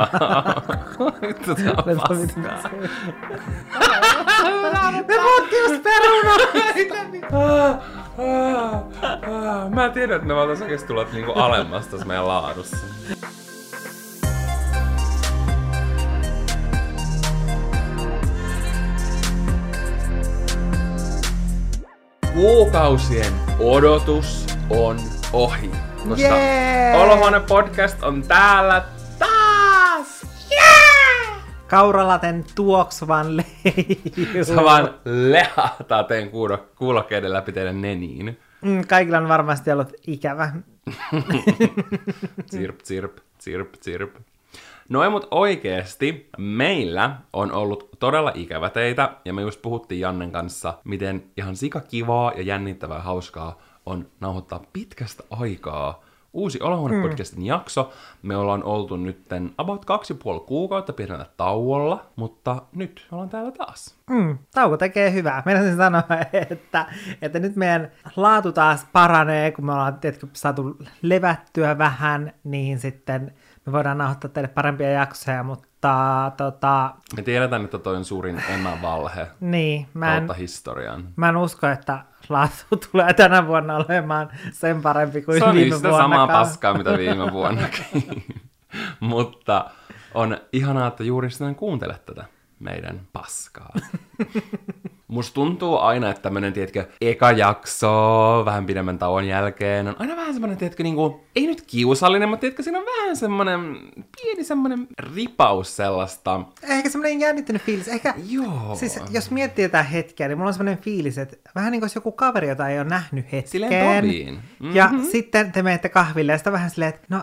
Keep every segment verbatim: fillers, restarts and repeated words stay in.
Ne puhutti just perunoista! Mä tiedän, että ne valtais oikeesti tulla niinku alemmas tässä meidän laadussa. Kuukausien odotus on ohi, koska Olohuone-podcast on täällä taas! Yeah! Kauralaten tuoksuvan leijuu. Sä vaan lehahtaa teidän kuulokkeiden läpi teidän neniin. Mm, kaikilla on varmasti ollut ikävä. Tsirp, tsirp, tsirp, tsirp. No mut oikeesti, meillä on ollut todella ikävä teitä, ja me just puhuttiin Jannen kanssa, miten ihan sikakivaa ja jännittävää hauskaa on nauhoittaa pitkästä aikaa uusi Olohuone-podcastin mm. jakso. Me ollaan oltu nytten about kaksi puoli kuukautta pienellä tauolla, mutta nyt ollaan täällä taas. Mm, tauko tekee hyvää. Meidän sen sanoa, että, että nyt meidän laatu taas paranee, kun me ollaan tietysti saatu levättyä vähän, niin sitten me voidaan nauhoittaa teille parempia jaksoja, mutta tota... me tiedetään, että toi on suurin emävalhe niin, mä en, kautta historian. Mä en usko, että laatu tulee tänä vuonna olemaan sen parempi kuin se viime vuonna. Se on samaa paskaa, mitä viime vuonnakin. Mutta on ihanaa, että juuri sinä kuuntelet tätä meidän paskaa. Musta tuntuu aina, että tämmönen, tiedätkö, eka jakso, vähän pidemmän tauon jälkeen, on aina vähän semmonen, tiedätkö, niinku, ei nyt kiusallinen, mutta tiedätkö, siinä on vähän semmonen, pieni semmonen ripaus sellaista. Ehkä semmonen jännittynyt fiilis, ehkä, joo. Siis jos miettii jotain hetkeä, niin mulla on semmonen fiilis, että vähän niin kuin joku kaveri, jota ei ole nähnyt hetkeen. Silleen toviin. Mm-hmm. Ja sitten te menette kahville, ja sitä vähän silleen, että no,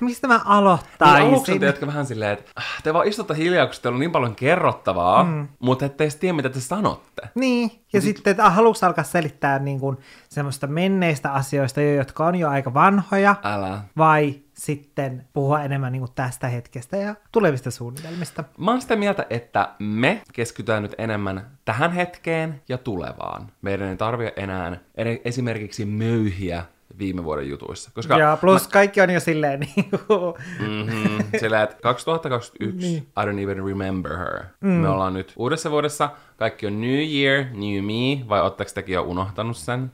mistä mä aloittaisin? Niin aluksi on teetkö vähän silleen, että te vaan istutte hiljaa, kun teillä on niin paljon kerrottavaa, mm. mutta ettei edes tiedä, mitä te sanotte. Niin, ja, ja sit... sitten, että haluatko alkaa selittää niin kuin semmoista menneistä asioista, jotka on jo aika vanhoja, älä. Vai sitten puhua enemmän niin kuin tästä hetkestä ja tulevista suunnitelmista? Mä oon sitä mieltä, että me keskitytään nyt enemmän tähän hetkeen ja tulevaan. Meidän ei tarvitse enää esimerkiksi möyhiä viime vuoden jutuissa. Koska ja plus mä... kaikki on jo silleen niin kuin... mm-hmm. Silleen, että kaksituhattakaksikymmentäyksi, niin. I don't even remember her. Mm. Me ollaan nyt uudessa vuodessa, kaikki on new year, new me, vai ootteko tekin jo unohtanut sen?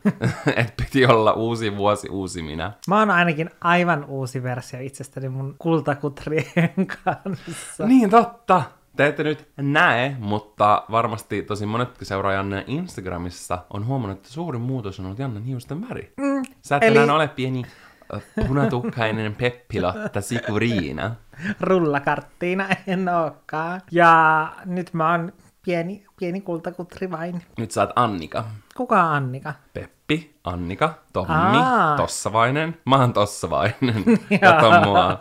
Että piti olla uusi vuosi, uusi minä. Mä oon ainakin aivan uusi versio itsestäni mun kultakutrien kanssa. Niin totta! Te ette nyt näe, mutta varmasti tosi monet seuraa Janne Instagramissa on huomannut, että suurin muutos on ollut Jannen hiusten väri. Mm, Sä et eli... enää ole pieni punatukkainen peppilotta sikuriina. Rullakarttiina en olekaan. Ja nyt mä oon pieni, pieni kultakutri vain. Nyt sä oot Annika. Kuka on Annika? Peppi, Annika, Tommi, Aa. Tossavainen. Mä oon Tossavainen. Ja Tommoa.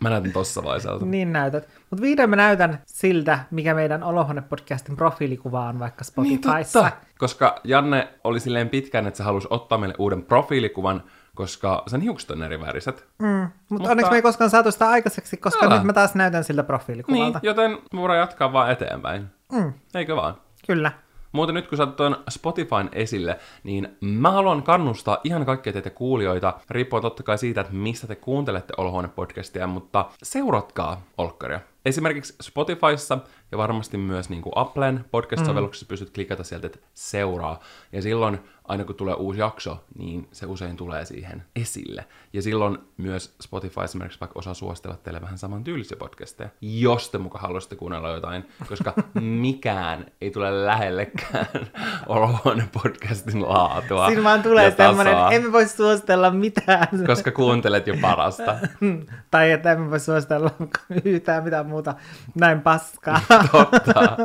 Mä näytän Tossavaiselta. Niin näytät. Mut vihdoin mä näytän siltä, mikä meidän Olohuone-podcastin profiilikuva on vaikka Spotifyssa. Niin totta. Koska Janne oli silleen pitkään, että se halusi ottaa meille uuden profiilikuvan, koska sen hiukset on eri väriset. Mm. Mut mutta onneksi me ei koskaan saatu sitä aikaiseksi, koska Älä. Nyt mä taas näytän siltä profiilikuvalta. Niin, joten me voidaan jatkaa vaan eteenpäin. Mm. Eikö vaan? Kyllä. Muuten nyt kun saatte tuon Spotifyn esille, niin mä haluan kannustaa ihan kaikkia teitä kuulijoita, riippuen totta kai siitä, että mistä te kuuntelette Olohuone-podcastia, mutta seuratkaa Olkkaria. Esimerkiksi Spotifyssa ja varmasti myös niin kuin Applen podcast-sovelluksessa mm. pystyt klikata sieltä, että seuraa. Ja silloin, aina kun tulee uusi jakso, niin se usein tulee siihen esille. Ja silloin myös Spotify esimerkiksi vaikka osaa suositella teille vähän samantyylisiä podcasteja, jos te muka haluaisitte kuunnella jotain, koska mikään ei tule lähellekään Olohuone-podcastin laatua. Siinä vaan tulee tämmöinen, emme voi suositella mitään. Koska kuuntelet jo parasta. Tai että emme voi suositella yhtään mitään muuta näin paskaa. Totta.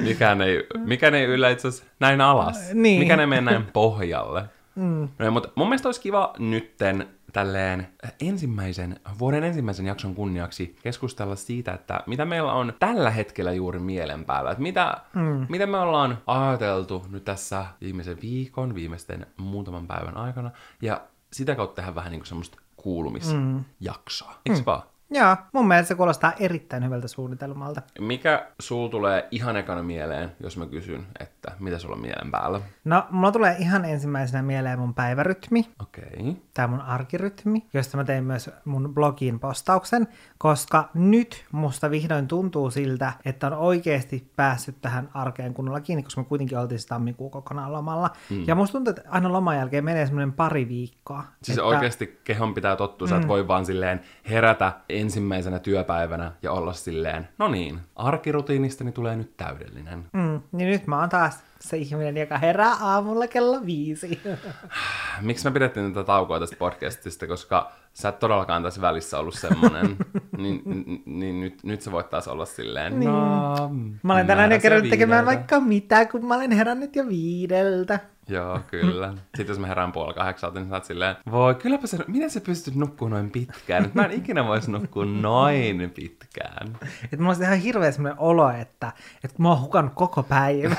Mikään ei, mikään ei yllä itse asiassa näin alas. Niin. Mikään ei mene näin pohjalle. Mm. No, mutta mun mielestä olisi kiva nytten tälleen ensimmäisen, vuoden ensimmäisen jakson kunniaksi keskustella siitä, että mitä meillä on tällä hetkellä juuri mielen päällä. Että mitä, mm. mitä me ollaan ajateltu nyt tässä viimeisen viikon, viimeisten muutaman päivän aikana. Ja sitä kautta tehdään vähän niin kuin semmoista kuulumisjaksoa. Mm. Eiks mm. vaan? Joo, mun mielestä se kuulostaa erittäin hyvältä suunnitelmalta. Mikä sul tulee ihan ekana mieleen, jos mä kysyn, että mitä sulla on mielen päällä? No, mulla tulee ihan ensimmäisenä mieleen mun päivärytmi. Okei. Okay. Tää mun arkirytmi, josta mä tein myös mun blogiin postauksen, koska nyt musta vihdoin tuntuu siltä, että on oikeasti päässyt tähän arkeen kunnolla kiinni, koska me kuitenkin oltiin se tammikuun kokonaan lomalla. Mm. Ja musta tuntuu, että aina loman jälkeen menee semmoinen pari viikkoa. Siis että... oikeasti kehon pitää tottua, sä mm. et voi vaan silleen herätä ensimmäisenä työpäivänä ja olla silleen, no niin, arkirutiinistani tulee nyt täydellinen. Mm, niin nyt mä oon taas se ihminen, joka herää aamulla kello viisi. Miksi me pidettiin tätä taukoa tästä podcastista, koska sä et todellakaan tässä välissä ollut semmonen, niin, niin, niin nyt, nyt sä voit taas olla silleen, niin. No, mä olen tänään jo kerran tekemään vaikka mitä, kun mä olen herännyt jo viideltä. Joo, kyllä. Sitten jos mä herään puoli kahdeksalta, niin sä oot silleen, voi, kylläpä sä, miten sä pystyt nukkua noin pitkään? Mä en ikinä vois nukkua noin pitkään. Että mulla on ihan hirveä semmoinen olo, että, että mä oon hukannut koko päivän.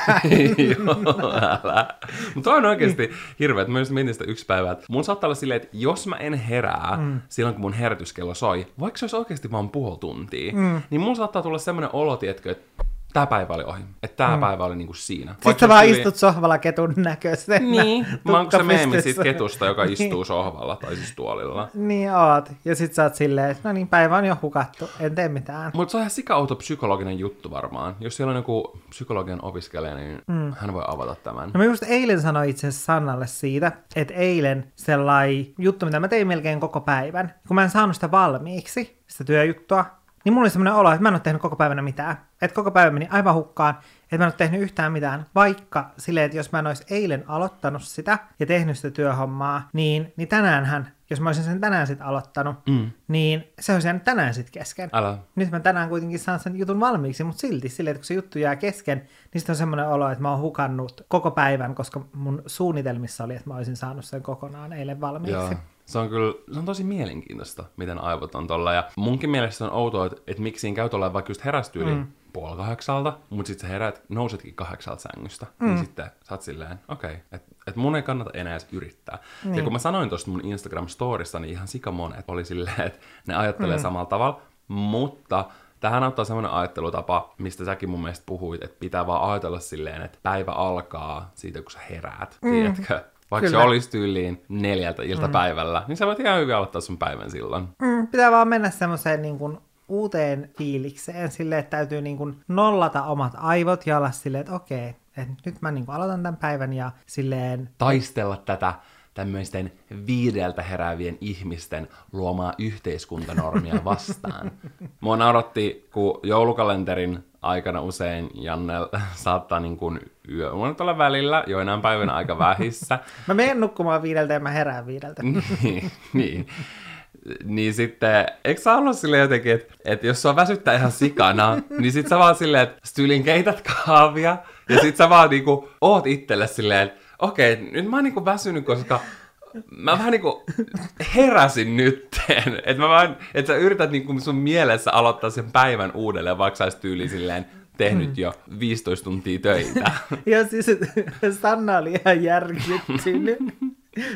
Joo, älä. Mutta on oikeesti hirveä, että mä just mietin sitä yksi päivä, että mun saattaa olla silleen, että jos mä en herää mm. silloin, kun mun herätyskello soi, vaikka se olisi oikeesti vaan puoli tuntia, mm. niin mun saattaa tulla semmoinen olo, tietkö, että tää päivä oli ohi. Että tää mm. päivä oli niinku siinä. Sitten vaikka sä vaan yli... istut sohvalla ketun näköisenä. Niin. Mä oonko se meemi siitä ketusta, joka istuu sohvalla tai siis tuolilla. Niin oot. Ja sit sä oot silleen, että no niin, päivä on jo hukattu. En tee mitään. Mut se on ihan sika-autopsykologinen juttu varmaan. Jos siellä on joku psykologian opiskelija, niin mm. hän voi avata tämän. No mä just eilen sanoin itse asiassa Sannalle siitä, että eilen sellainen juttu, mitä mä tein melkein koko päivän. Kun mä en saanut sitä valmiiksi, sitä työjuttua, niin mulla oli semmoinen olo, että mä en ole tehnyt koko päivänä mitään. Että koko päivä meni aivan hukkaan, että mä en ole tehnyt yhtään mitään. Vaikka silleen, että jos mä en olisi eilen aloittanut sitä ja tehnyt sitä työhommaa, niin, niin tänäänhän, jos mä olisin sen tänään sitten aloittanut, mm. niin se olisi jäänyt tänään sitten kesken. Älä. Nyt mä tänään kuitenkin saan sen jutun valmiiksi, mutta silti silleen, että kun se juttu jää kesken, niin sitten on semmoinen olo, että mä oon hukannut koko päivän, koska mun suunnitelmissa oli, että mä olisin saanut sen kokonaan eilen valmiiksi. Joo. Se on kyllä, se on tosi mielenkiintoista, miten aivot on tuolla. Ja munkin mielestä on outoa, että, että miksi siinä käy tuolla vaikka just herästyyli mm. puoli kahdeksalta, mutta sitten sä herät, nousetkin kahdeksalta sängystä. Mm. Niin sitten sä oot silleen, okei, okay, että et mun ei kannata enää edes yrittää. Niin. Ja kun mä sanoin tuosta mun Instagram-storissa, niin ihan sikamonet oli silleen, että ne ajattelee mm. samalla tavalla, mutta... Tähän auttaa semmoinen ajattelutapa, mistä säkin mun mielestä puhuit, että pitää vaan ajatella silleen, että päivä alkaa siitä, kun sä heräät, mm. tiedätkö? Vaikka kyllä. Se olisi tyyliin neljältä iltapäivällä, mm. niin sä voit ihan hyvin aloittaa sun päivän silloin. Mm, pitää vaan mennä semmoiseen niin kuin uuteen fiilikseen, silleen, että täytyy niin kuin nollata omat aivot ja olla silleen, että okei, että nyt mä niin kuin aloitan tämän päivän ja silleen... Taistella tätä tämmöisten viideltä heräävien ihmisten luomaa yhteiskuntanormia vastaan. Mua nauratti, kun joulukalenterin aikana usein Janne saattaa niin kuin yöunet olla välillä, joinain päivänä aika vähissä. Mä menen nukkumaan viideltä ja mä herään viideltä. niin, niin. Niin sitten, eikö sä ollut silleen jotenkin, että et jos sua väsyttää ihan sikana, niin sit sä vaan silleen, että tyylin keität kahvia, ja sit sä vaan niinku oot itselle silleen, okei, nyt mä oon niinku väsynyt, koska mä vähän niinku heräsin nytten. Että mä vaan, et sä yrität niinku sun mielessä aloittaa sen päivän uudelleen, vaikka sä ois tyyli silleen tehnyt jo viisitoista tuntia töitä. Joo, siis Sanna oli ihan järkyttynyt.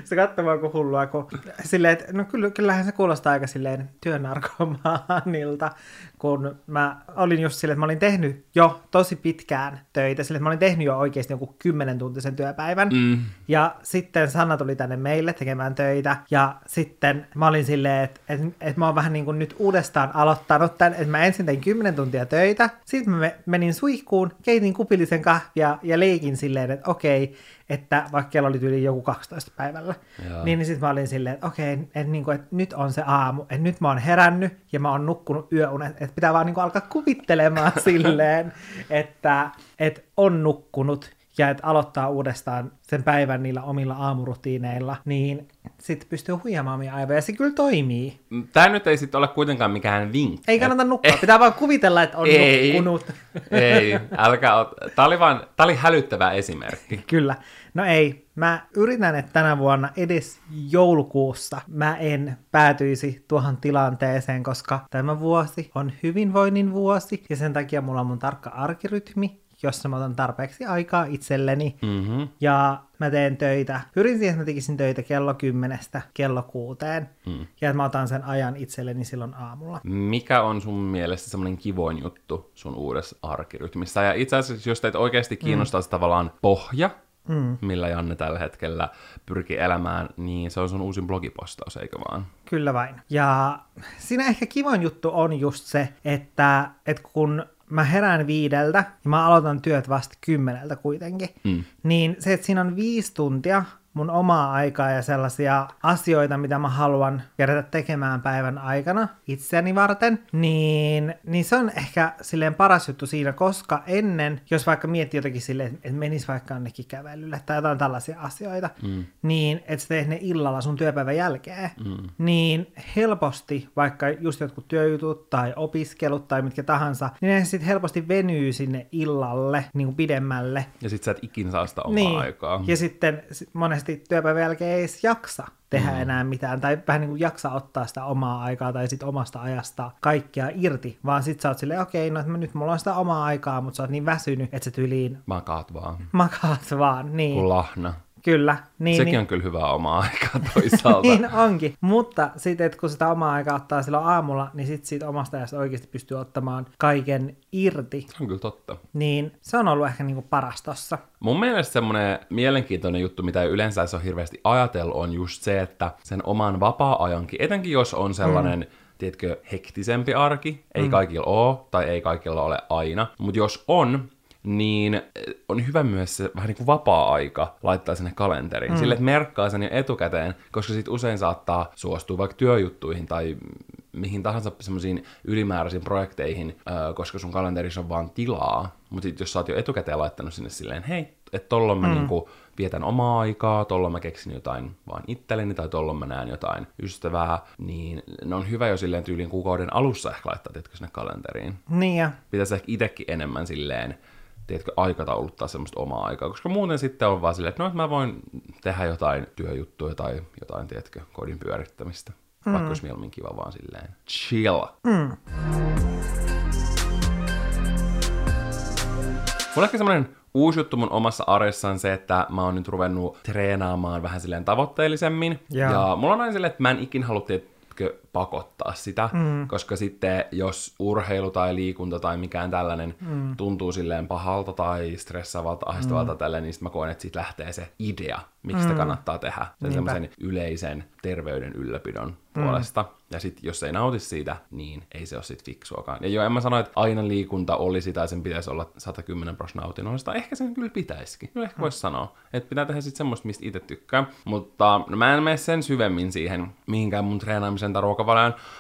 Se katsomaan kuin hullua, kun silleen, että no kyllähän se kuulostaa aika silleen työnarkomaanilta, kun mä olin just silleen, että mä olin tehnyt jo tosi pitkään töitä, silleen, että mä olin tehnyt jo oikeasti joku kymmenentuntisen työpäivän, mm. ja sitten Sanna tuli tänne meille tekemään töitä, ja sitten mä olin silleen, että, että, että mä oon vähän niin kuin nyt uudestaan aloittanut tämän, että mä ensin tein kymmenen tuntia töitä, sitten mä menin suihkuun, keitin kupillisen kahvia ja leikin silleen, että okei, että vaikka kello oli tyyli joku kaksitoista päivällä, Jaa. niin, niin sitten mä olin silleen, että okei, että, niin että nyt on se aamu, että nyt mä oon herännyt ja mä oon nukkunut yöunet, että pitää vaan niin alkaa kuvittelemaan silleen, että, että on nukkunut ja että aloittaa uudestaan sen päivän niillä omilla aamurutiineilla, niin sitten pystyy huijaamaan omia aivoja, ja se kyllä toimii. Tämä nyt ei sitten ole kuitenkaan mikään vinkki. Ei kannata nukkua, eh. pitää vaan kuvitella, että on ei. nukkunut. Ei, älkää ot... Tämä oli, vaan... Tämä oli hälyttävä esimerkki. Kyllä. No ei, mä yritän, että tänä vuonna edes joulukuussa mä en päätyisi tuohon tilanteeseen, koska tämä vuosi on hyvinvoinnin vuosi, ja sen takia mulla on mun tarkka arkirytmi, jos mä otan tarpeeksi aikaa itselleni, mm-hmm. ja mä teen töitä, pyrin siihen, että mä tekisin töitä kello kymmenestä kello kuuteen, mm. ja että mä otan sen ajan itselleni silloin aamulla. Mikä on sun mielestä semmoinen kivoin juttu sun uudessa arkirytmissä? Ja itse asiassa, jos teitä oikeasti kiinnostaa mm. se tavallaan pohja, Mm. millä Janne tällä hetkellä pyrkii elämään, niin se on sun uusin blogipostaus, eikö vaan? Kyllä vain. Ja siinä ehkä kivoin juttu on just se, että, että kun mä herään viideltä ja mä aloitan työt vasta kymmeneltä kuitenkin, mm. niin se, että siinä on viisi tuntia mun omaa aikaa ja sellaisia asioita, mitä mä haluan kerätä tekemään päivän aikana itseäni varten, niin, niin se on ehkä silleen paras juttu siinä, koska ennen, jos vaikka miettii jotakin silleen, että menisi vaikka jonnekin kävelylle tai jotain tällaisia asioita, mm. niin et sä teet ne illalla sun työpäivän jälkeen, mm. niin helposti, vaikka just jotkut työjutut tai opiskelut tai mitkä tahansa, niin ne sit helposti venyy sinne illalle niin kuin pidemmälle. Ja sit sä et ikin saa sitä omaa niin. aikaa. Ja sitten monesti työpäivän jälkeen ei edes jaksa tehdä mm. enää mitään, tai vähän niin kuin jaksa ottaa sitä omaa aikaa, tai sit omasta ajasta kaikkea irti, vaan sit sä oot silleen, okei, no nyt mulla on sitä omaa aikaa, mutta sä oot niin väsynyt, että sä tyliin... Makaat vaan. Makaat vaan, niin. Kun lahna. Kyllä. Niin, Sekin niin. on kyllä hyvää omaa aikaa toisaalta. Niin onkin, mutta sitten, että kun sitä omaa aikaa ottaa silloin aamulla, niin sitten siitä omasta ajasta oikeasti pystyy ottamaan kaiken irti. Se on kyllä totta. Niin, se on ollut ehkä niinku paras tossa. Mun mielestä semmoinen mielenkiintoinen juttu, mitä ei yleensä ole hirveästi ajatellut, on just se, että sen oman vapaa-ajankin, etenkin jos on sellainen... Mm. tiedätkö, hektisempi arki, ei mm. kaikilla ole, tai ei kaikilla ole aina, mutta jos on, niin on hyvä myös se vähän niin kuin vapaa-aika laittaa sinne kalenteriin. Mm. Sille, että merkkaa sen jo etukäteen, koska sit usein saattaa suostua vaikka työjuttuihin tai mihin tahansa semmoisiin ylimääräisiin projekteihin, koska sun kalenterissa on vaan tilaa. Mutta sit jos sä oot jo etukäteen laittanut sinne silleen, hei, että tolloin mä mm. niinku vietän omaa aikaa, tolloin mä keksin jotain vaan itselleni, tai tolloin mä näen jotain ystävää, niin ne on hyvä jo silleen tyyliin kuukauden alussa ehkä laittaa, tiedätkö, sinne kalenteriin. Niin ja. Pitäisi ehkä itsekin enemmän silleen, tiedätkö, aikatauluttaa semmoista omaa aikaa, koska muuten sitten on vaan silleen, että no, että mä voin tehdä jotain työjuttuja tai jotain, tiedätkö, kodin pyörittämistä, mm. vaikka olisi mieluummin kiva vaan silleen chill. Mm. Mulla on ehkä semmoinen uusi juttu mun omassa arjessa on se, että mä oon nyt ruvennut treenaamaan vähän silleen tavoitteellisemmin. Yeah. Ja mulla on aina silleen, että mä en ikin halua pakottaa sitä, mm. koska sitten jos urheilu tai liikunta tai mikään tällainen mm. tuntuu silleen pahalta tai stressaavalta, ahdistavalta mm. tälleen, niin sitten mä koen, että siitä lähtee se idea, miksi mm. sitä kannattaa tehdä. Sen semmoisen yleisen terveyden ylläpidon mm. puolesta. Ja sitten jos ei nauti siitä, niin ei se ole sit fiksuakaan. Ja joo, en mä sano, että aina liikunta olisi tai sen pitäisi olla sata kymmenen prosenttia nautinnollista. Ehkä sen kyllä pitäisikin. Kyllä ehkä mm. voisi sanoa, että pitää tehdä sitten semmoista, mistä itse tykkää. Mutta no, mä en mene sen syvemmin siihen, mihinkään mun treenaamisen tai ruokavalioon.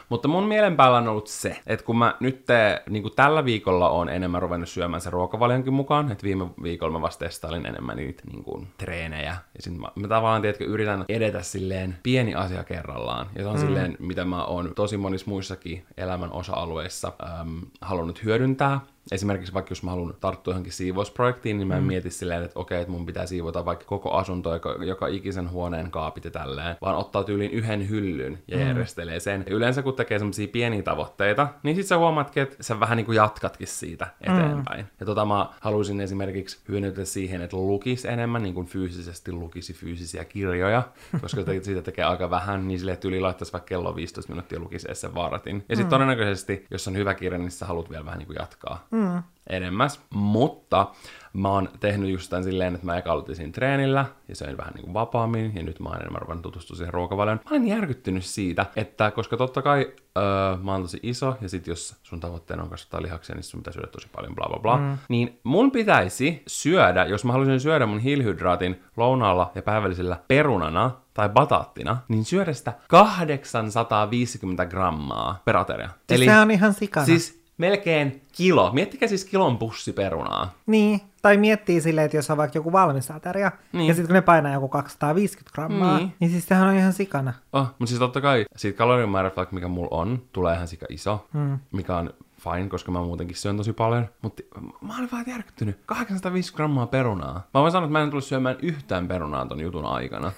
Mutta mun mielen päällä on ollut se, että kun mä nyt te, niin kuin tällä viikolla on enemmän ruvennut syömään sen ruokavalionkin mukaan, että viime viikolla mä vasta testailin enemmän niitä niin kuin, treenejä. Ja sitten mä, mä tavallaan, tiedätkö, yritän edetä silleen pieni asia kerrallaan. Ja se on mm. silleen, mitä mä on tosi monissa muissakin elämän osa-alueissa äm, halunnut hyödyntää. Esimerkiksi vaikka jos mä haluan tarttua johonkin siivousprojektiin, niin mä en mm. mieti silleen, että okei, että mun pitää siivota vaikka koko asunto, joka, joka ikisen huoneen kaapit ja tälleen, vaan ottaa tyyliin yhden hyllyn ja mm. järjestelee sen. Ja yleensä kun tekee semmosia pieniä tavoitteita, niin sit sä huomaatkin, että sä vähän niinku jatkatkin siitä eteenpäin. Mm. Ja tota mä haluaisin esimerkiksi hyödyntää siihen, että lukisi enemmän, niin kuin fyysisesti lukisi fyysisiä kirjoja, koska siitä tekee aika vähän, niin silleen tyyliin laittaisi vaikka kello viisitoista minuuttia lukisi edes sen vartin. Ja sit mm. todennäköisesti, jos on hyvä kirja, niin sä haluat vielä vähän niinku jatkaa. Mm. enemmäs, mutta mä oon tehnyt just tämän silleen, että mä eka aloitin treenillä ja söin vähän niin kuin vapaammin ja nyt mä oon enemmän ruvennut tutustua siihen ruokavalioon. Mä olen järkyttynyt siitä, että koska totta kai öö, mä oon tosi iso ja sit jos sun tavoitteena on kasvattaa lihaksia, niin sun pitää syödä tosi paljon bla bla bla, mm. niin mun pitäisi syödä, jos mä haluaisin syödä mun hiilihydraatin lounaalla ja päivällisellä perunana tai bataattina, niin syödä sitä kahdeksansataaviisikymmentä grammaa per ateria. Eli se on ihan sikana. Siis melkein kilo. Miettikää siis kilon pussiperunaa. Niin. Tai miettii silleen, että jos on vaikka joku valmis ateria, niin. ja sitten kun ne painaa joku kaksisataaviisikymmentä grammaa, niin, niin siis sehän on ihan sikana. Oh, mutta siis totta kai siitä kalorimäärä, mikä mulla on, tulee ihan sika iso, mm. mikä on fine, koska mä muutenkin syön tosi paljon. Mutta mä olen vaan järkyttynyt. kahdeksansataaviisikymmentä grammaa perunaa. Mä voin sanoa, että mä en tullut syömään yhtään perunaa ton jutun aikana.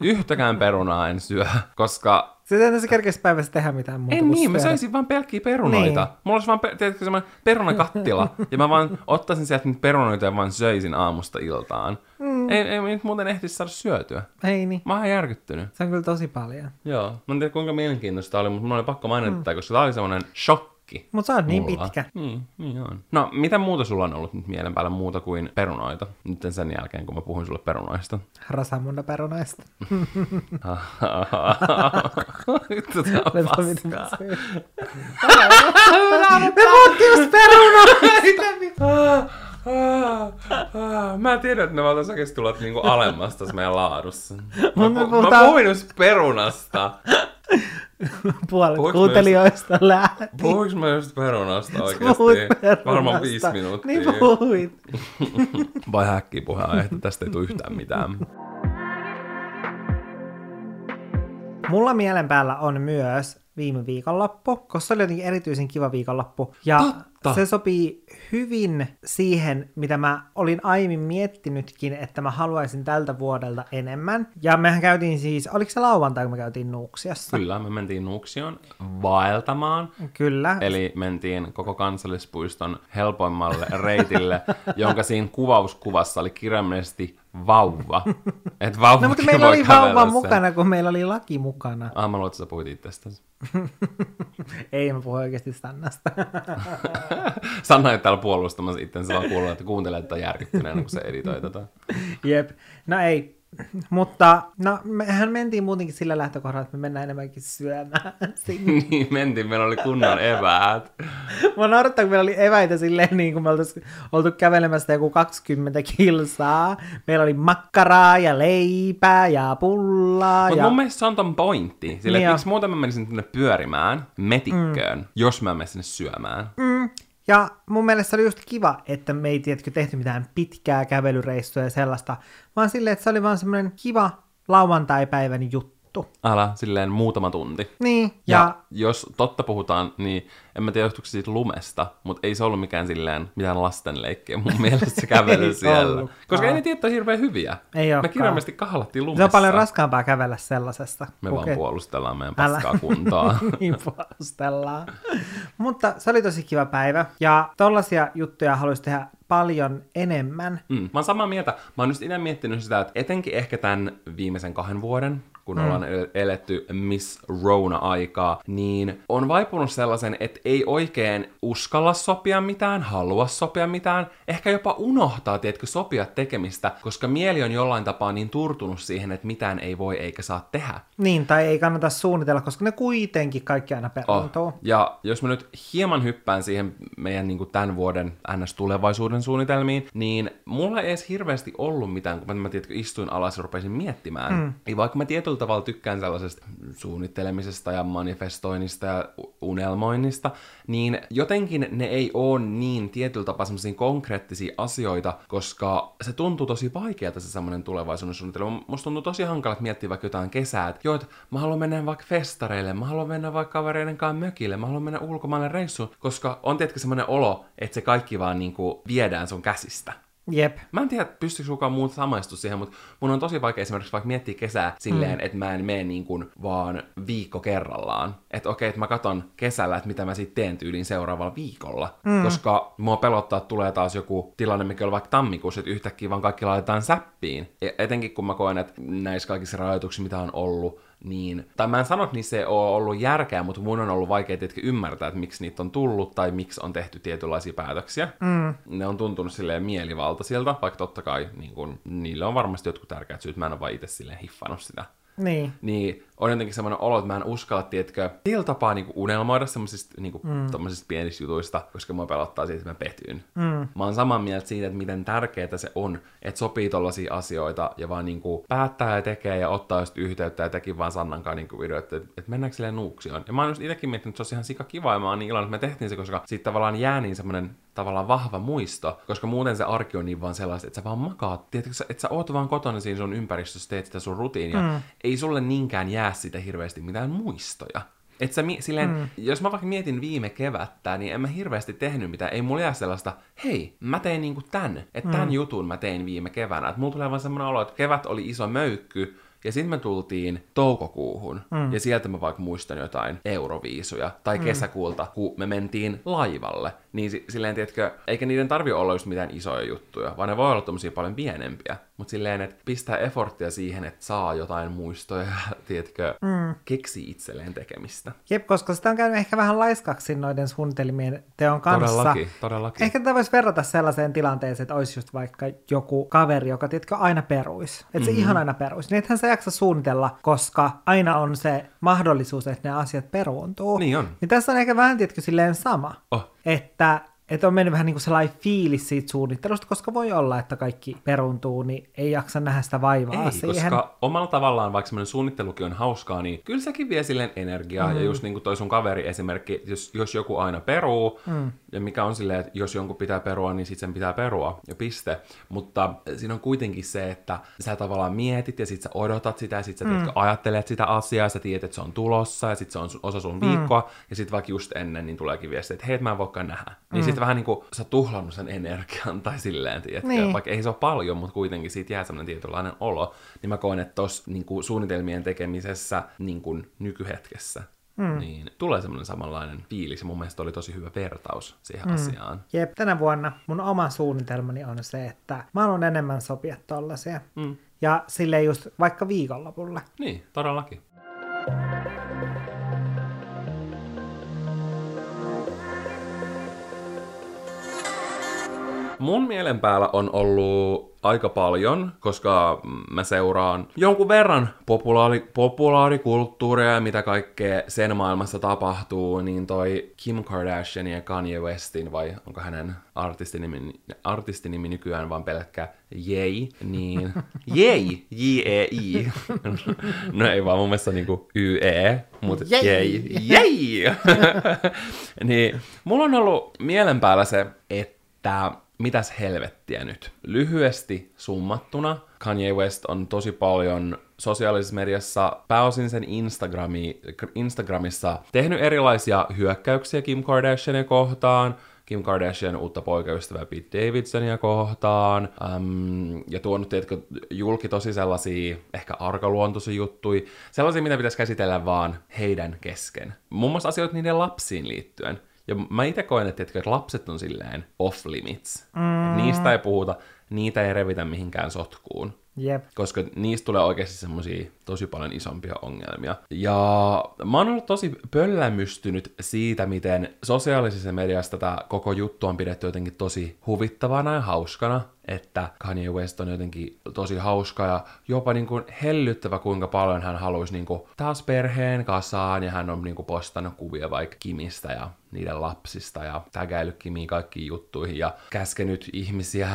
Yhtäkään perunaa en syö, koska Sitä ei se kerkeisi päivässä tehdä mitään muuta. Ei niin, mä söisin vaan pelkkiä perunoita. Niin. Mulla olisi vaan, tiedätkö, semmoinen perunakattila, ja mä vaan ottaisin sieltä niitä perunoita ja vaan söisin aamusta iltaan. Mm. Ei, ei nyt muuten ehtisi saada syötyä. Ei niin. Mä oon järkyttynyt. Se on kyllä tosi paljon. Joo. Mä en tiedä kuinka mielenkiintoista oli, mutta mun oli pakko mainita tätä, mm. koska tää oli semmoinen shokki. Mut sä oot niin pitkä. Niin, niin on. No, mitä muuta sulla on ollut nyt mielen päällä muuta kuin perunoita? Nyt sen jälkeen, kun mä puhuin sulle perunoista. Rasamunda perunoista. Tätä on paskaa. Me puhuttiin just perunoista! Ah, ah, mä tiedän, että ne valtais oikeesti tulla niinku alemmasta tässä meidän laadussa. Mä, mä, puhutaan... mä puhuin just perunasta. Puolet puhuinko kuuntelijoista just... lähti. Puhuinko mä just perunasta oikeesti? Perunasta. Varmaan viisi minuuttia. Niin puhuit. Vai häkkiä puheen, että tästä ei tule yhtään mitään. Mulla mielen päällä on myös viime viikonloppu, koska se oli jotenkin erityisen kiva viikonloppu. Ja Totta. Se sopii hyvin siihen, mitä mä olin aiemmin miettinytkin, että mä haluaisin tältä vuodelta enemmän. Ja mehän käytiin siis, oliko se lauantai, kun me käytiin Nuuksiossa? Kyllä, me mentiin Nuuksioon vaeltamaan. Kyllä. Eli mentiin koko kansallispuiston helpoimmalle reitille, jonka siinä kuvauskuvassa oli kirjaimellisesti vauva. Et vauva no, mutta meillä oli vauva sen. Mukana, kun meillä oli laki mukana. Ah, mä luulen, että sä puhuit itsestäsi. Ei, mä puhuin oikeasti Sannasta. Sanna ei täällä puolustamassa itsensä, vaan kuulee, että kuuntelee tätä järkyttyneenä, kun se editoi tätä. Jep. No ei. Mutta, no, mehän mentiin muutenkin sillä lähtökohdalla, että me mennään enemmänkin syömään sinne. Niin, mentiin. Meillä oli kunnon eväät. Mä naurattaa, kun meillä oli eväitä silleen, niin kun me oltaisiin oltu kävelemässä joku kaksikymmentä kilsaa. Meillä oli makkaraa ja leipää ja pullaa. Mutta ja... mun mielestä se on ton pointti. Sillä, niin miksi muuta mä menisin tänne pyörimään metikköön, mm. jos mä menen sinne syömään. Mm. Ja mun mielestä se oli just kiva, että me ei tiedätkö tehty mitään pitkää kävelyreissua ja sellaista, vaan silleen, että se oli vaan semmoinen kiva lauantaipäivän juttu. Ala, silleen muutama tunti. Niin. Ja, ja jos totta puhutaan, niin en mä tiedä johtuuko siitä lumesta, mutta ei se ollut mikään silleen mitään lastenleikkiä mun mielestä se kävely siellä. Ollutkaan. Koska ei ne tietää hirveän hyviä. Ei me kirjaimellisesti kahlattiin lumessa. Se on paljon raskaampaa kävellä sellaisessa. Me okay. vaan puolustellaan meidän paskaa Älä. kuntaa. Niin puolustellaan. Mutta se oli tosi kiva päivä. Ja tollaisia juttuja haluaisi tehdä paljon enemmän. Mm, mä oon samaa mieltä. Mä oon just itse miettinyt sitä, että etenkin ehkä tämän viimeisen kahden vuoden, kun mm. ollaan eletty Miss Rona-aikaa, niin on vaipunut sellaisen, että ei oikein uskalla sopia mitään, halua sopia mitään, ehkä jopa unohtaa, tiedätkö, sopia tekemistä, koska mieli on jollain tapaa niin turtunut siihen, että mitään ei voi eikä saa tehdä. Niin, tai ei kannata suunnitella, koska ne kuitenkin kaikki aina peruuntuu. Oh. Ja jos mä nyt hieman hyppään siihen meidän niin kuin tämän vuoden ns-tulevaisuuden suunnitelmiin, niin mulla ei edes hirveästi ollut mitään, kun mä tiedätkö, istuin alas ja rupesin miettimään. Mm. Ja vaikka mä tietyllä tavalla tykkään sellaisesta suunnittelemisesta ja manifestoinnista ja unelmoinnista, niin jotenkin ne ei ole niin tietyllä tapaa semmoisia konkreettisia asioita, koska se tuntuu tosi vaikealta se semmoinen tulevaisuuden suunnittelu. Musta tuntuu tosi hankalat miettiä vaikka jotain kesää, että joo, että mä haluan mennä vaikka festareille, mä haluan mennä vaikka kavereiden kanssa mökille, mä haluan mennä ulkomaille reissuun, koska on tietenkin semmoinen olo, että se kaikki vaan niinku viedään sun käsistä. Jep. Mä en tiedä, pystyykö kukaan muuta samaistumaan siihen, mutta mun on tosi vaikea esimerkiksi vaikka miettiä kesää silleen, mm. että mä en mene niin kuin vaan viikko kerrallaan. Että okei, että mä katon kesällä, että mitä mä sitten teen tyyliin seuraavalla viikolla. Mm. Koska mua pelottaa, että tulee taas joku tilanne, mikä on vaikka tammikuussa, että yhtäkkiä vaan kaikki laitetaan säppiin. Ja etenkin kun mä koen, että näissä kaikissa rajoituksissa, mitä on ollut, niin, tai mä en sano, että niissä ei ole ollut järkeä, mutta mun on ollut vaikea tietenkin ymmärtää, että miksi niitä on tullut tai miksi on tehty tietynlaisia päätöksiä. Mm. Ne on tuntunut silleen mielivaltaisilta, vaikka totta kai niin kun, niillä on varmasti jotkut tärkeät syyt, mä en ole vaan itse silleen hiffannut sitä. Niin. Niin on jotenkin semmoinen olo, että mä en uskalla, tietkö, sillä tapaa niinku unelmoida semmoisista niinku, mm. pienistä jutuista, koska mua pelottaa siitä, että mä petyn. Mm. Mä oon samaa mieltä siitä, että miten tärkeää se on, että sopii tollaisia asioita ja vaan niinku päättää ja tekee ja ottaa just yhteyttä ja tekin vaan Sannankaan niinku videoita, että et mennäänkö silleen Nuuksioon. Ja mä oon just itsekin miettinyt, että se olisi ihan sika kiva ja mä oon niin iloinen, että me tehtiin se, koska siitä tavallaan jää niin semmoinen tavallaan vahva muisto, koska muuten se arki on niin vaan sellaista, että sä vaan makaat, tiedätkö, että sä oot vaan kotona siinä sun ympäristössä, teet sitä sun rutiinia, mm. ei sulle niinkään jää sitä hirveästi mitään muistoja. Et sä, silleen, mm. jos mä vaikka mietin viime kevättä, niin en mä hirveästi tehnyt mitään. Ei mulla jää sellaista, hei, mä tein niinku tän, että tän mm. jutun mä tein viime keväänä. Et mulla tulee vaan semmoinen olo, että kevät oli iso möykky, Ja sitten me tultiin toukokuuhun, mm. ja sieltä mä vaikka muistan jotain euroviisuja, tai mm. kesäkuulta, kun me mentiin laivalle. Niin s- silleen, tiedätkö, eikä niiden tarvi olla just mitään isoja juttuja, vaan ne voi olla tommosia paljon pienempiä. Mutta silleen, että pistää efforttia siihen, että saa jotain muistoja, tiedätkö, mm. keksii itselleen tekemistä. Jep, koska sitä on käynyt ehkä vähän laiskaksi noiden suunnitelmien teon kanssa. Todellakin, todellakin. Ehkä tätä voisi verrata sellaiseen tilanteeseen, että olisi just vaikka joku kaveri, joka, tiedätkö, aina peruisi. Että se mm-hmm. ihan aina peruisi. Niin ethän sä jaksa suunnitella, koska aina on se mahdollisuus, että ne asiat peruuntuu. Niin on. Niin tässä on ehkä vähän, tiedätkö, silleen sama. Oh. Että... Että on mennyt vähän niin kuin sellainen fiilis siitä suunnittelusta, koska voi olla, että kaikki peruntuu, niin ei jaksa nähdä sitä vaivaa ei, siihen. Koska omalla tavallaan, vaikka semmoinen suunnittelukin on hauskaa, niin kyllä sekin vie silleen energiaa. Mm. Ja just niin kuin toi sun kaveri esimerkki, jos, jos joku aina peruu, mm. ja mikä on silleen, että jos jonkun pitää perua, niin sit sen pitää perua, ja piste. Mutta siinä on kuitenkin se, että sä tavallaan mietit, ja sit sä odotat sitä, ja sit sä mm. tiedät, ajattelet sitä asiaa, sä tiedät, että se on tulossa, ja sit se on osa sun viikkoa, mm. ja sit vaikka just ennen, niin tuleekin viesti, että hei, mä en voikaan nähdä. Niin mm. vähän niin kuin sä oot tuhlannut sen energian tai silleen, tiedätkö, niin. Vaikka ei se ole paljon, mutta kuitenkin siitä jää sellainen tietynlainen olo, niin mä koen, että tossa niin kuin suunnitelmien tekemisessä niin kuin nykyhetkessä mm. niin tulee semmoinen samanlainen fiilis, ja mun mielestä oli tosi hyvä vertaus siihen mm. asiaan. Jep, tänä vuonna mun oma suunnitelmani on se, että mä haluan enemmän sopia tollaisia, mm. ja silleen just vaikka viikonlopulle. Niin, todellakin. Mun mielen päällä on ollut aika paljon, koska mä seuraan jonkun verran populaari, populaarikulttuuria ja mitä kaikkea sen maailmassa tapahtuu, niin toi Kim Kardashian ja Kanye Westin, vai onko hänen artistinimi, artistinimi nykyään vaan pelkkä Jei, niin Jei, J-E-I, no ei vaan mun mielestä niinku Y-E, mutta Jei, Jei, niin mulla on ollut mielen päällä se, että mitäs helvettiä nyt? Lyhyesti summattuna Kanye West on tosi paljon sosiaalisessa mediassa, pääosin sen Instagrami, Instagramissa, tehnyt erilaisia hyökkäyksiä Kim Kardashiania kohtaan, Kim Kardashian uutta poikaystävää Pete Davidsonia kohtaan, äm, ja tuonut, tiedätkö, julki tosi sellaisia ehkä arkaluontoisia juttuja, sellaisia, mitä pitäisi käsitellä vaan heidän kesken. Muun muassa asioita niiden lapsiin liittyen. Ja mä itse koen, että, että lapset on silleen off-limits. Mm. Niistä ei puhuta, niitä ei revitä mihinkään sotkuun. Yep. Koska niistä tulee oikeasti semmosia tosi paljon isompia ongelmia. Ja mä oon ollut tosi pöllämystynyt siitä, miten sosiaalisessa mediassa tätä koko juttu on pidetty jotenkin tosi huvittavana ja hauskana. Että Kanye West on jotenkin tosi hauska ja jopa niin kuin hellyttävä, kuinka paljon hän haluaisi niin kuin taas perheen kasaan, ja hän on niin kuin postannut kuvia vaikka Kimistä ja niiden lapsista ja tägäillyt Kimiin kaikkiin juttuihin ja käskenyt ihmisiä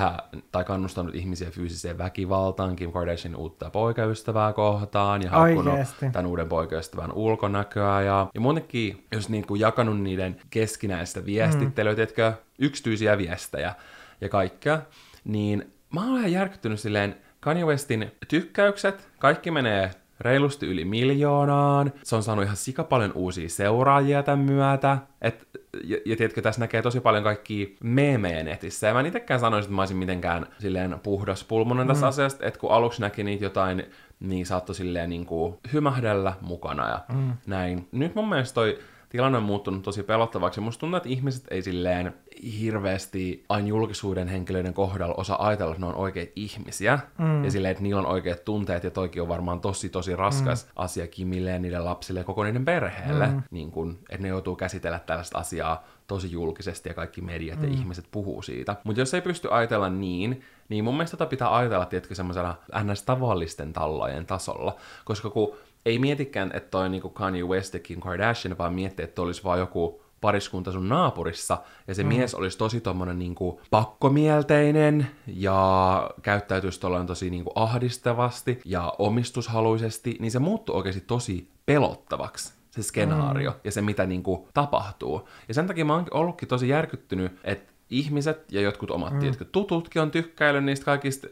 tai kannustanut ihmisiä fyysiseen väkivaltaan Kim Kardashian uutta poikaystävää kohtaan ja haukkunut tämän uuden poikaystävän ulkonäköä ja, ja muutenkin jos niin kuin jakanut niiden keskinäistä viestittelyä, mm. tiedätkö, yksityisiä viestejä ja kaikkea. Niin mä oon ihan järkyttynyt silleen, Kanye Westin tykkäykset, kaikki menee reilusti yli miljoonaan, se on saanut ihan sika paljon uusia seuraajia tämän myötä, et, ja, ja tiedätkö, tässä näkee tosi paljon kaikkia meemejä netissä, ja mä en itekään sanoisi, että mä olisin mitenkään silleen puhdaspulmunen tässä mm. asiasta, että kun aluksi näki niitä jotain, niin saattoi silleen niin kuin hymähdellä mukana ja mm. näin. Nyt mun mielestä toi tilanne on muuttunut tosi pelottavaksi. Musta tuntuu, että ihmiset ei silleen hirveästi aina julkisuuden henkilöiden kohdalla osaa ajatella, että ne on oikeat ihmisiä. Mm. Ja silleen, että niillä on oikeat tunteet, ja toikin on varmaan tosi tosi raskas mm. asia Kimille, niille lapsille ja koko niiden perheelle. Mm. Niin kun, että ne joutuu käsitellä tällaista asiaa tosi julkisesti, ja kaikki mediat mm. ja ihmiset puhuu siitä. Mutta jos ei pysty ajatella niin, niin mun mielestä tätä pitää ajatella, tiedätkö, semmoisena ns. Tavallisten tallaajien tasolla. Koska kun ei mietikään, että toi niinku Kanye West ja Kim Kardashian, vaan miettii, että olisi vaan joku pariskunta sun naapurissa, ja se mm. mies olisi tosi tommonen niinku pakkomielteinen, ja käyttäytyisi tollaan tosi niinku ahdistavasti, ja omistushaluisesti, niin se muuttui oikeasti tosi pelottavaksi, se skenaario, mm. ja se mitä niinku tapahtuu. Ja sen takia mä oonkin ollutkin tosi järkyttynyt, että ihmiset ja jotkut omat mm. tietkö tututkin on tykkäillyt niistä kaikista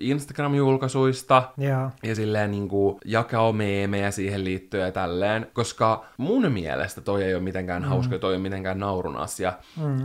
Instagram-julkaisuista yeah. ja silleen niinku jakaa meemejä siihen liittyen ja tälleen, koska mun mielestä toi ei ole mitenkään mm. hauska, toi ei ole mitenkään naurun asia. Mm.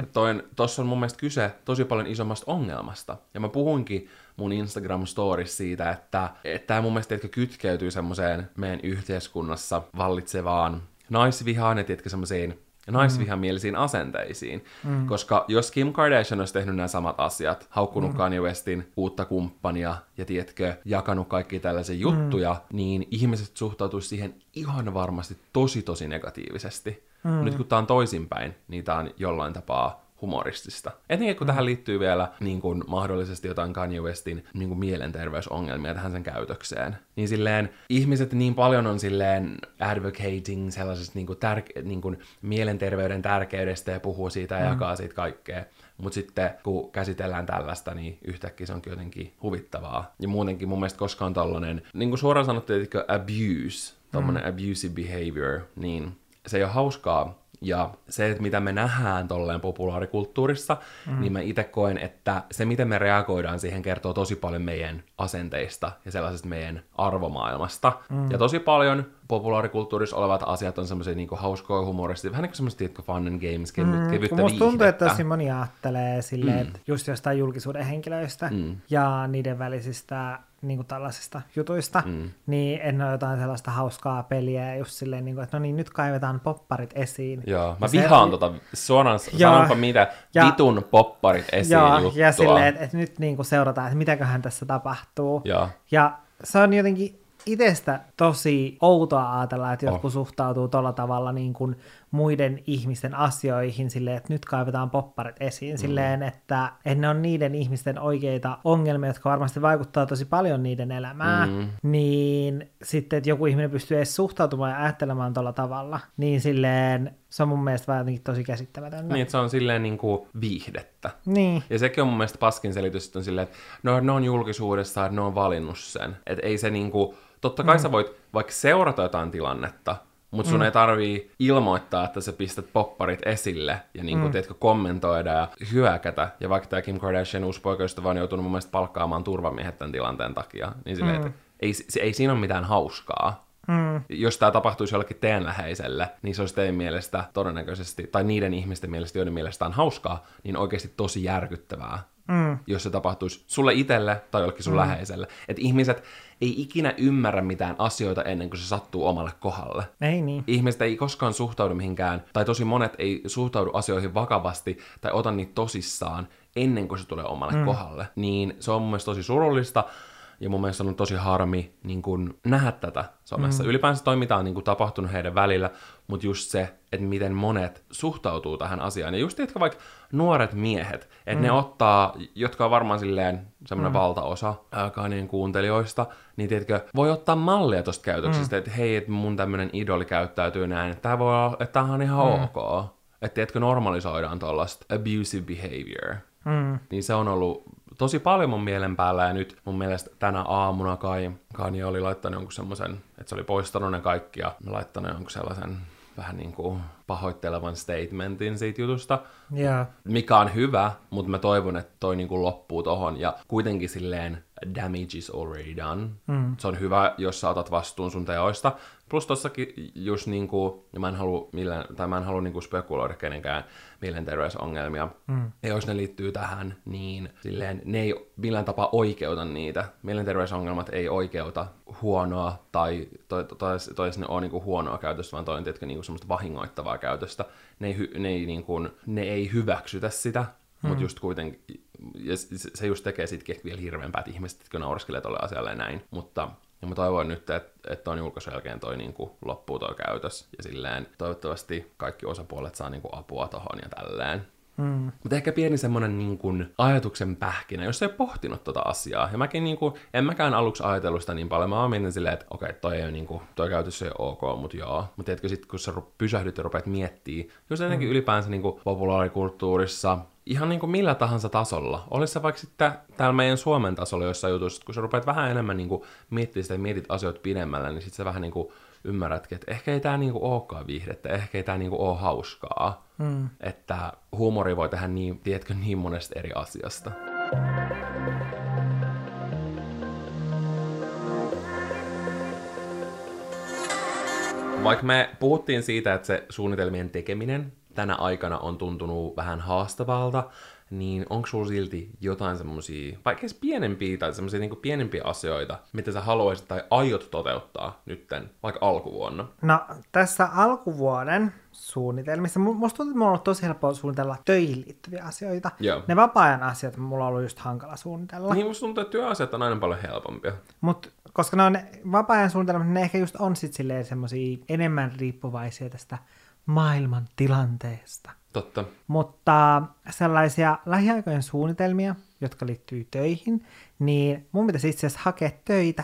Tossa on mun mielestä kyse tosi paljon isommasta ongelmasta. Ja mä puhuinkin mun Instagram-stories siitä, että tämä mun mielestä tietkö kytkeytyy semmoiseen meidän yhteiskunnassa vallitsevaan naisvihaan ja tietkö semmoisiin naisvihamielisiin asenteisiin. Mm. Koska jos Kim Kardashian olisi tehnyt nämä samat asiat, haukkunut mm. Kanye Westin uutta kumppania ja tietkö, jakanut kaikkia tällaisia juttuja, mm. niin ihmiset suhtautuisi siihen ihan varmasti tosi tosi negatiivisesti. Mm. Nyt kun tää on toisinpäin, niin tää on jollain tapaa humoristista. Etenkin kun mm. tähän liittyy vielä niin kun mahdollisesti jotain Kanye Westin niin kun mielenterveysongelmia tähän sen käytökseen. Niin silleen ihmiset niin paljon on silleen advocating sellaisesta niin kun tär- niin kun mielenterveyden tärkeydestä ja puhuu siitä ja mm. jakaa siitä kaikkea. Mutta sitten kun käsitellään tällaista, niin yhtäkkiä se on jotenkin huvittavaa. Ja muutenkin mun mielestä koskaan tollanen, niin kuin suoraan sanottu, etikö abuse, tommonen mm. abusive behavior, niin se ei ole hauskaa. Ja se, että mitä me nähdään tolleen populaarikulttuurissa, mm. niin mä itse koen, että se, miten me reagoidaan siihen, kertoo tosi paljon meidän asenteista ja sellaisesta meidän arvomaailmasta. Mm. Ja tosi paljon populaarikulttuurissa olevat asiat on semmoisia niinku hauskoja, humoristisia, vähän niin kuin semmoisia fun and games, kevyttä mm. viihdettä. Musta tuntuu, että tosi moni ajattelee silleen, mm. just jostain julkisuuden henkilöistä mm. ja niiden välisistä niinku tällaisista jutuista, mm. niin en ole jotain sellaista hauskaa peliä, just silleen, niinku, että no niin, nyt kaivetaan popparit esiin. Joo, mä se, vihaan tota, suoraan sanonpa mitä, ja, vitun popparit esiin joo, juttua. Ja silleen, että et nyt niinku seurataan, että mitäköhän tässä tapahtuu. Ja, ja se on jotenkin itsestä tosi outoa ajatella, että jotkut oh. suhtautuu tolla tavalla niin kuin muiden ihmisten asioihin silleen, että nyt kaivetaan popparit esiin mm. silleen, että, että ne on niiden ihmisten oikeita ongelmia, jotka varmasti vaikuttaa tosi paljon niiden elämään, mm. niin sitten, että joku ihminen pystyy edes suhtautumaan ja ajattelemaan tolla tavalla, niin silleen se on mun mielestä vähän jotenkin tosi käsittämätöntä. Niin, että se on silleen niin kuin viihdettä. Niin. Ja sekin on mun mielestä paskin selitys, että on silleen, että no, ne on julkisuudessa, että ne on valinnut sen. Että ei se niinku, totta kai mm. sä voit vaikka seurata jotain tilannetta, mutta sun mm. ei tarvii ilmoittaa, että sä pistät popparit esille ja niinku, mm. teetkö kommentoida ja hyökätä. Ja vaikka tää Kim Kardashian uusi poikaystävä on joutunut mun mielestä palkkaamaan turvamiehet tämän tilanteen takia, niin silleen, mm. että ei, se, ei siinä ole mitään hauskaa. Mm. Jos tämä tapahtuisi jollekin teidän läheiselle, niin se olisi teidän mielestä todennäköisesti, tai niiden ihmisten mielestä, joiden mielestä on hauskaa, niin oikeasti tosi järkyttävää, mm. jos se tapahtuisi sulle itselle tai jollekin sun mm. läheiselle. Että ihmiset ei ikinä ymmärrä mitään asioita ennen kuin se sattuu omalle kohdalle. Ei niin. Ihmiset ei koskaan suhtaudu mihinkään, tai tosi monet ei suhtaudu asioihin vakavasti tai ota niitä tosissaan ennen kuin se tulee omalle mm. kohdalle. Niin se on mun mielestä tosi surullista. Ja mun mielestä on tosi harmi niin kun nähdä tätä somessa. Mm. Ylipäänsä toi, mitä on niin kun tapahtunut heidän välillä, mutta just se, että miten monet suhtautuu tähän asiaan. Ja just tietkö vaikka nuoret miehet, että mm. ne ottaa, jotka on varmaan silleen semmoinen mm. valtaosa Kanyen kuuntelijoista, niin tietkö voi ottaa mallia tosta käytöksestä, mm. että hei, että mun tämmönen idoli käyttäytyy näin, että tää voi olla, että tämähän on ihan mm. ok. Että tietkö normalisoidaan tollaista abusive behavior. Mm. Niin se on ollut tosi paljon mun mielen päällä, ja nyt mun mielestä tänä aamuna kai Kanye oli laittanut jonkun semmoisen, että se oli poistanut ne kaikki, ja laittanut jonkun sellaisen vähän niin kuin pahoittelevan statementin siitä jutusta, yeah. mikä on hyvä, mutta mä toivon, että toi niin kuin loppuu tohon, ja kuitenkin silleen damage is already done. Mm. Se on hyvä, jos sä otat vastuun sun teoista. Plus tossakin just niinku, mä en halua millään, tai mä en halua niinku spekuloida kenenkään mielenterveysongelmia. Mm. Ja jos ne liittyy tähän, niin silleen ne ei millään tapaa oikeuta niitä. Mielenterveysongelmat ei oikeuta huonoa, tai to, to, to, to, to, ne on niinku huonoa käytöstä, vaan toi on tietenkin niinku semmoista vahingoittavaa käytöstä. Ne ei, ne ei, niinku, ne ei hyväksytä sitä. Mm. Mutta just kuitenkin, ja se just tekee sitkin vielä hirveämpää, että ihmiset, jotka naureskelee tolle asialle ja näin. Mutta ja mä toivoin nyt, että et ton julkaisun jälkeen toi niinku loppuu toi käytös. Ja silleen toivottavasti kaikki osapuolet saa niinku apua tohon ja tälleen. Mm. Mutta ehkä pieni semmonen niinku ajatuksen pähkinä, jos ei pohtinut tota asiaa. Ja mäkin niinku, en mäkään aluksi ajatellut sitä niin paljon. Mä oon mietin silleen, että okei, okay, toi ei oo niinku, toi käytös ei oo ok, mut joo. Mut tiedätkö sit, kun sä pysähdyt ja rupeat miettii, jos ennenkin mm. ylipäänsä niinku populaarikulttuurissa, ihan niin kuin millä tahansa tasolla. Olisi se vaikka sitten täällä meidän Suomen tasolla jossain jutuissa, kun sä rupeat vähän enemmän niin kuin miettimään sitä ja mietit asioita pidemmällä, niin sit sä vähän niin kuin ymmärrätkin, että ehkä ei tää niin kuin ookaan viihdettä, ehkä ei tää niin kuin oo hauskaa. Mm. Että huumori voi tehdä niin, tiedätkö, niin monesta eri asiasta. Vaikka me puhuttiin siitä, että se suunnitelmien tekeminen tänä aikana on tuntunut vähän haastavalta, niin onko sulla silti jotain semmosia, vaikka edes pienempiä tai semmosia niinku pienempiä asioita, mitä sä haluaisit tai aiot toteuttaa nytten, vaikka alkuvuonna? No, tässä alkuvuoden suunnitelmissa, musta tuntuu, että mulla on ollut tosi helppoa suunnitella töihin liittyviä asioita. Joo. Ne vapaa-ajan asiat mulla on ollut just hankala suunnitella. Niin, musta tuntuu, että työasiat on aina paljon helpompia. Mut koska ne on ne vapaa-ajan suunnitelmat, ne ehkä just on sit silleen semmosia enemmän riippuvaisia tästä maailman tilanteesta. Totta. Mutta sellaisia lähiaikojen suunnitelmia, jotka liittyy töihin, niin mun pitäisi itse asiassa hakea töitä.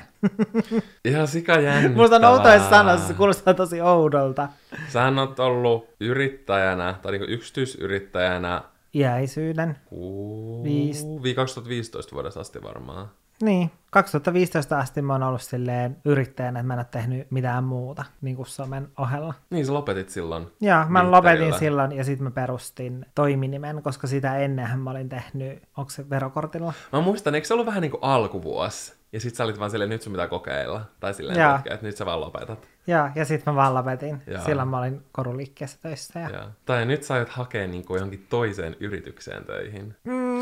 Ihan sikajännittävää. Musta on outoa sanoa, se kuulostaa tosi oudolta. Sähän oot ollut yrittäjänä, tai niinku yksityisyrittäjänä. Iäisyyden. Uuu, Viis... kaksituhattaviisitoista vuodesta asti varmaan. Niin, kaksituhattaviisitoista asti mä oon ollut silleen yrittäjänä, että mä en ole tehnyt mitään muuta niin kuin somen ohella. Niin, sä lopetit silloin. Joo, mä lopetin silloin ja sitten mä perustin toiminimen, koska sitä ennenhän mä olin tehnyt, onko se verokortilla? Mä muistan, eikö se ollut vähän niin kuin alkuvuosi? Ja sit sä olit vaan silleen, nyt sun pitää kokeilla. Tai silleen, että nyt sä vaan lopetat. Joo, ja sit mä vaan lopetin. Jaa. Silloin mä olin koruliikkeessä töissä. Ja... tai nyt sä aiot hakea niin kuin johonkin toiseen yritykseen töihin. Mm.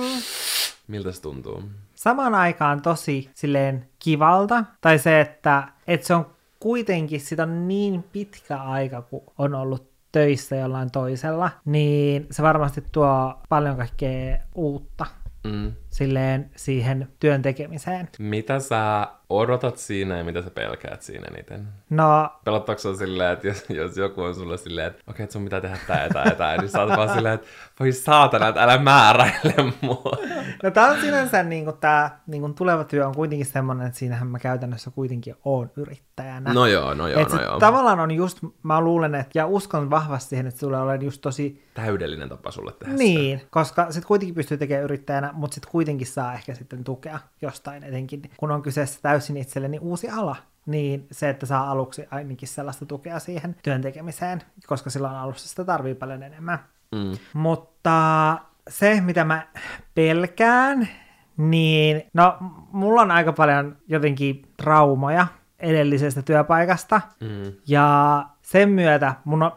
Miltä se tuntuu? Samaan aikaan tosi silleen kivalta, tai se, että, että se on kuitenkin, sitä on niin pitkä aika, kun on ollut töissä jollain toisella, niin se varmasti tuo paljon kaikkea uutta mm. silleen siihen työn tekemiseen. Mitä sä odotat siinä ja mitä sä pelkäät siinä eniten? No... pelottaako sä silleen, että jos, jos joku on sulle silleen, että okei, okay, että sun pitää tehdä tää ja tää ja tää, niin sä oot vaan silleen, että voi saatana, että älä määräile mua. No tää on sinänsä, niin kun tää niin kun tuleva työ on kuitenkin semmonen, että siinähän mä käytännössä kuitenkin oon yrittäjänä. No joo, no joo, et no joo. Tavallaan on just, mä luulen, että, ja uskon vahvasti siihen, että se tulee olemaan just tosi... täydellinen tapa sulle tehdä niin, sitä. Koska sit kuitenkin pystyy tekemään yrittäjänä, mutta sit kuitenkin saa ehkä sitten tukea jostain, etenkin kun on kyseessä täysin itselleni uusi ala, niin se, että saa aluksi ainakin sellaista tukea siihen työn tekemiseen, koska silloin alussa sitä tarvii paljon enemmän. Mm. Mutta se, mitä mä pelkään, niin no, mulla on aika paljon jotenkin traumoja edellisestä työpaikasta, mm. ja sen myötä mun on...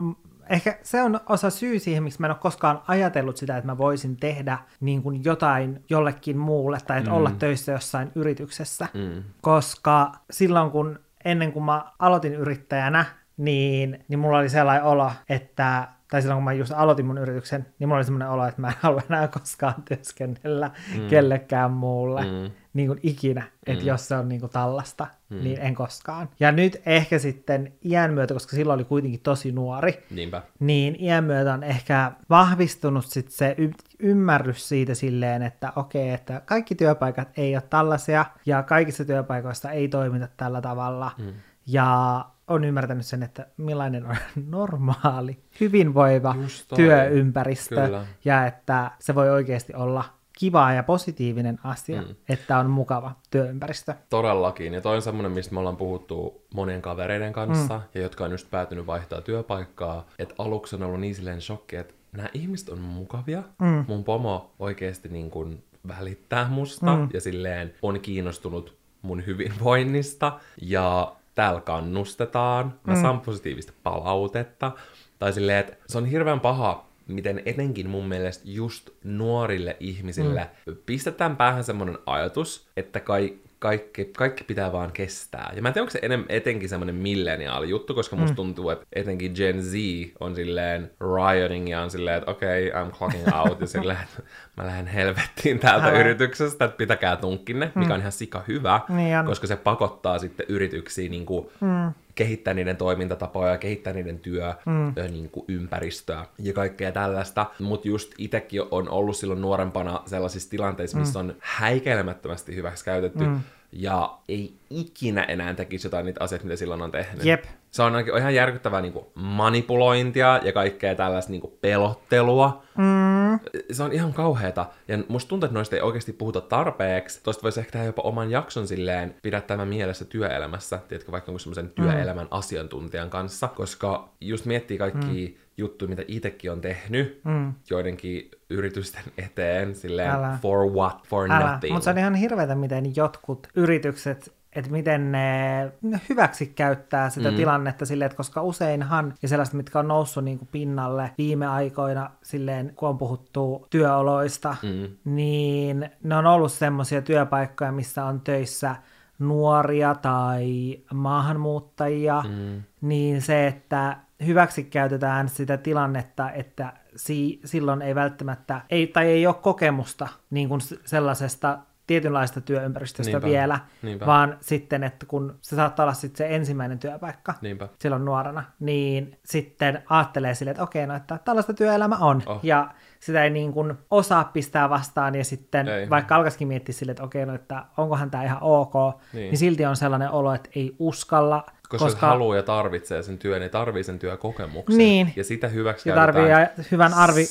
ehkä se on osa syy siihen, miksi mä en ole koskaan ajatellut sitä, että mä voisin tehdä niin kuin jotain jollekin muulle tai että mm. olla töissä jossain yrityksessä, mm. koska silloin kun ennen kuin mä aloitin yrittäjänä, niin, niin mulla oli sellainen olo, että tai silloin kun mä just aloitin mun yrityksen, niin mulla oli sellainen olo, että mä en halua enää koskaan työskennellä mm. kellekään muulle. Mm. Niin kuin ikinä, että mm. jos se on niin kuin tällaista, mm. niin en koskaan. Ja nyt ehkä sitten iän myötä, koska silloin oli kuitenkin tosi nuori, niinpä. Niin iän myötä on ehkä vahvistunut sitten se y- ymmärrys siitä silleen, että okei, että kaikki työpaikat ei ole tällaisia, ja kaikissa työpaikoissa ei toimita tällä tavalla, mm. ja... on ymmärtänyt sen, että millainen on normaali, hyvinvoiva työympäristö, kyllä. Ja että se voi oikeasti olla kiva ja positiivinen asia, mm. että on mukava työympäristö. Todellakin, ja toi on semmoinen, mistä me ollaan puhuttu monien kavereiden kanssa, mm. ja jotka on just päätynyt vaihtaa työpaikkaa, että aluksi on ollut niin silleen shokki, että nämä ihmiset on mukavia, mm. mun pomo oikeasti niin kuin välittää musta, mm. ja silleen on kiinnostunut mun hyvinvoinnista, ja täällä kannustetaan, mä saan mm. positiivista palautetta, tai silleen, että se on hirveän paha, miten etenkin mun mielestä just nuorille ihmisille mm. pistetään päähän semmoinen ajatus, että kai, kaikki, kaikki pitää vaan kestää. Ja mä en tiedä, onko se enem, etenkin semmoinen milleniaali-juttu, koska musta mm. tuntuu, että etenkin Gen Z on silleen rioting ja on silleen, että okei, okay, I'm clocking out, ja silleen, että mä lähden helvettiin täältä Älä. yrityksestä, että pitäkää tunkkinne, mm. mikä on ihan sika hyvä, niin koska se pakottaa sitten yrityksiä niin kuin... Mm. kehittää niiden toimintatapoja, kehittää niiden työ, mm. niin kuin ympäristöä ja kaikkea tällaista. Mutta just itsekin on ollut silloin nuorempana sellaisissa tilanteissa, missä mm. on häikäilemättömästi hyväksi käytetty mm. ja ei ikinä enää tekisi jotain niitä asioita, mitä silloin on tehnyt. Jep. Se on ihan järkyttävää niin kuin manipulointia ja kaikkea tällaista niin kuin pelottelua. Mm. Se on ihan kauheata. Ja musta tuntuu, että noista ei oikeasti puhuta tarpeeksi. Toista voisi ehkä tehdä jopa oman jakson silleen, pidä tämä mielessä työelämässä, tiedätkö, vaikka onko semmoisen mm. työelämän asiantuntijan kanssa, koska just miettii kaikkia mm. juttuja, mitä itsekin on tehnyt mm. joidenkin yritysten eteen, silleen Älä. for what, for Älä. nothing. Mutta se on ihan hirveätä, miten jotkut yritykset että miten ne hyväksi käyttää sitä mm. tilannetta silleen, että koska useinhan, ja sellaiset, mitkä on noussut niin kuin pinnalle viime aikoina silleen, kun on puhuttu työoloista, mm. niin ne on ollut semmoisia työpaikkoja, missä on töissä nuoria tai maahanmuuttajia, mm. niin se, että hyväksi käytetään sitä tilannetta, että si- silloin ei välttämättä, ei, tai ei ole kokemusta niin kuin sellaisesta tietynlaista työympäristöstä niinpä, vielä, niinpä. Vaan sitten, että kun se saattaa olla sitten se ensimmäinen työpaikka niinpä. Silloin nuorana, niin sitten ajattelee silleen, että okei, no että tällaista työelämä on, oh. ja sitä ei niin kuin osaa pistää vastaan, ja sitten ei. Vaikka alkaisikin miettiä silleen, että okei, no että onkohan tämä ihan ok, niin, niin silti on sellainen olo, että ei uskalla, koska, koska haluaa ja tarvitsee sen työn, ei tarvii sen työkokemuksen. Niin. Ja sitä hyväksi ja käytetään hyvän arvi,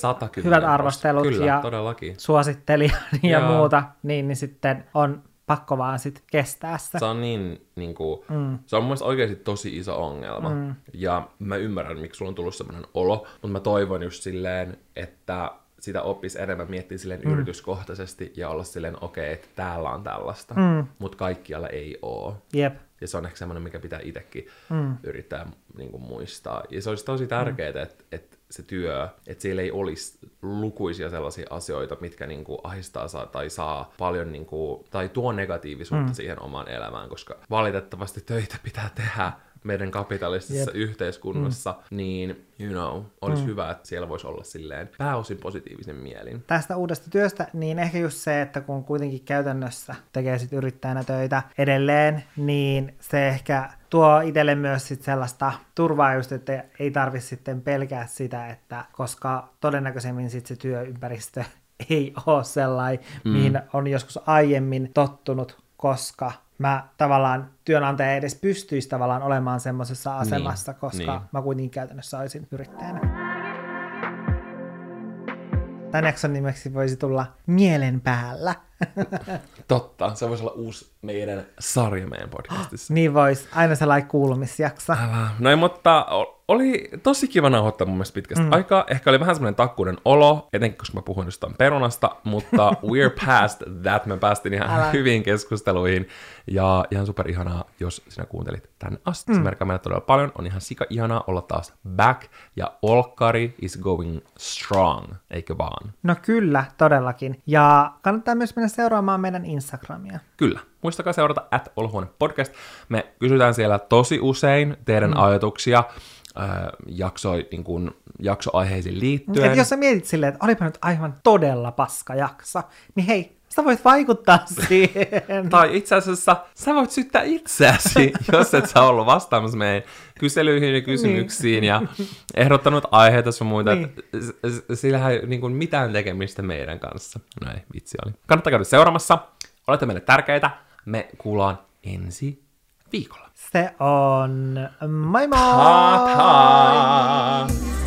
hyvät arvostelut kyllä, ja todellakin. Suosittelijan ja, ja muuta, niin, niin sitten on pakko vaan sit kestää sitä. Se on niin, niin kuin, mm. se on mun mielestä oikeasti tosi iso ongelma. Mm. Ja mä ymmärrän, miksi sulla on tullut semmoinen olo, mutta mä toivon just silleen, että sitä oppisi enemmän miettiä silleen mm. yrityskohtaisesti ja olla silleen, okei, että täällä on tällaista, mm. mutta kaikkialla ei oo. Jep. Ja se on ehkä semmoinen, mikä pitää itsekin mm. yrittää niin kuin, muistaa. Ja se olisi tosi tärkeää, mm. että, että se työ, että siellä ei olisi lukuisia sellaisia asioita, mitkä niin kuin, ahdistaa saa, tai saa paljon niin kuin, tai tuo negatiivisuutta mm. siihen omaan elämään, koska valitettavasti töitä pitää tehdä meidän kapitalistisessa yep. yhteiskunnassa, mm. niin you know, olisi mm. hyvä, että siellä voisi olla silleen pääosin positiivisen mielin. Tästä uudesta työstä, niin ehkä just se, että kun kuitenkin käytännössä tekee sit yrittäjänä töitä edelleen, niin se ehkä tuo itselle myös sit sellaista turvaa just, että ei tarvitse sitten pelkää sitä, että koska todennäköisemmin sit se työympäristö ei ole sellainen, mm. mihin on joskus aiemmin tottunut, koska mä tavallaan työnantaja ei edes pystyisi tavallaan olemaan semmoisessa asemassa, niin, koska niin. mä kuitenkin käytännössä olisin yrittäjänä. Tämän jakson nimeksi voisi tulla Mielen päällä. Totta, se voisi olla uusi meidän sarja meidän podcastissa. Niin voisi, aina sellainen kuulumisjakso. No mutta oli tosi kiva nauhoittaa mun mielestä pitkästä mm. aikaa. Ehkä oli vähän semmoinen takkuuden olo, etenkin koska mä puhuin jostain perunasta, mutta we're past that. Me päästiin ihan Älä. hyviin keskusteluihin. Ja ihan super ihanaa, jos sinä kuuntelit tän asti. Mm. Se merkkaa meille todella paljon. On ihan sika ihanaa olla taas back. Ja olkkari is going strong, eikö vaan? No kyllä, todellakin. Ja kannattaa myös mennä seuraamaan meidän Instagramia. Kyllä. Muistakaa seurata at Olohuone podcast. Me kysytään siellä tosi usein teidän mm. ajatuksia jaksoi, niin kuin, jaksoaiheisiin liittyen. Et jos sä mietit silleen, että olipa nyt aivan todella paska jakso, niin hei, sä voit vaikuttaa siihen. Tai itse asiassa sä voit syyttää itseäsi, jos et sä ollut vastaamassa meidän kyselyihin ja kysymyksiin niin. ja ehdottanut aiheita sun muita. Niin. Sillähän ei niin kuin mitään tekemistä meidän kanssa. No ei, vitsi oli. Kannattaa käydä seuraamassa. Olette meille tärkeitä. Me kuullaan ensi viikolla. Se on moi moi! Ta-ta!